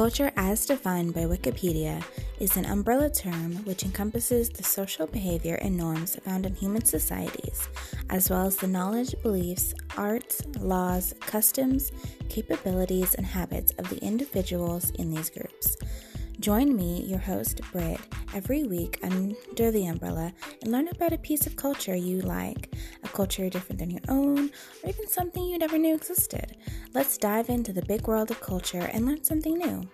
Culture, as defined by Wikipedia, is an umbrella term which encompasses the social behavior and norms found in human societies, as well as the knowledge, beliefs, arts, laws, customs, capabilities, and habits of the individuals in these groups. Join me, your host, Britt, every week under the umbrella and learn about a piece of culture you like, a culture different than your own, or even something you never knew existed. Let's dive into the big world of culture and learn something new.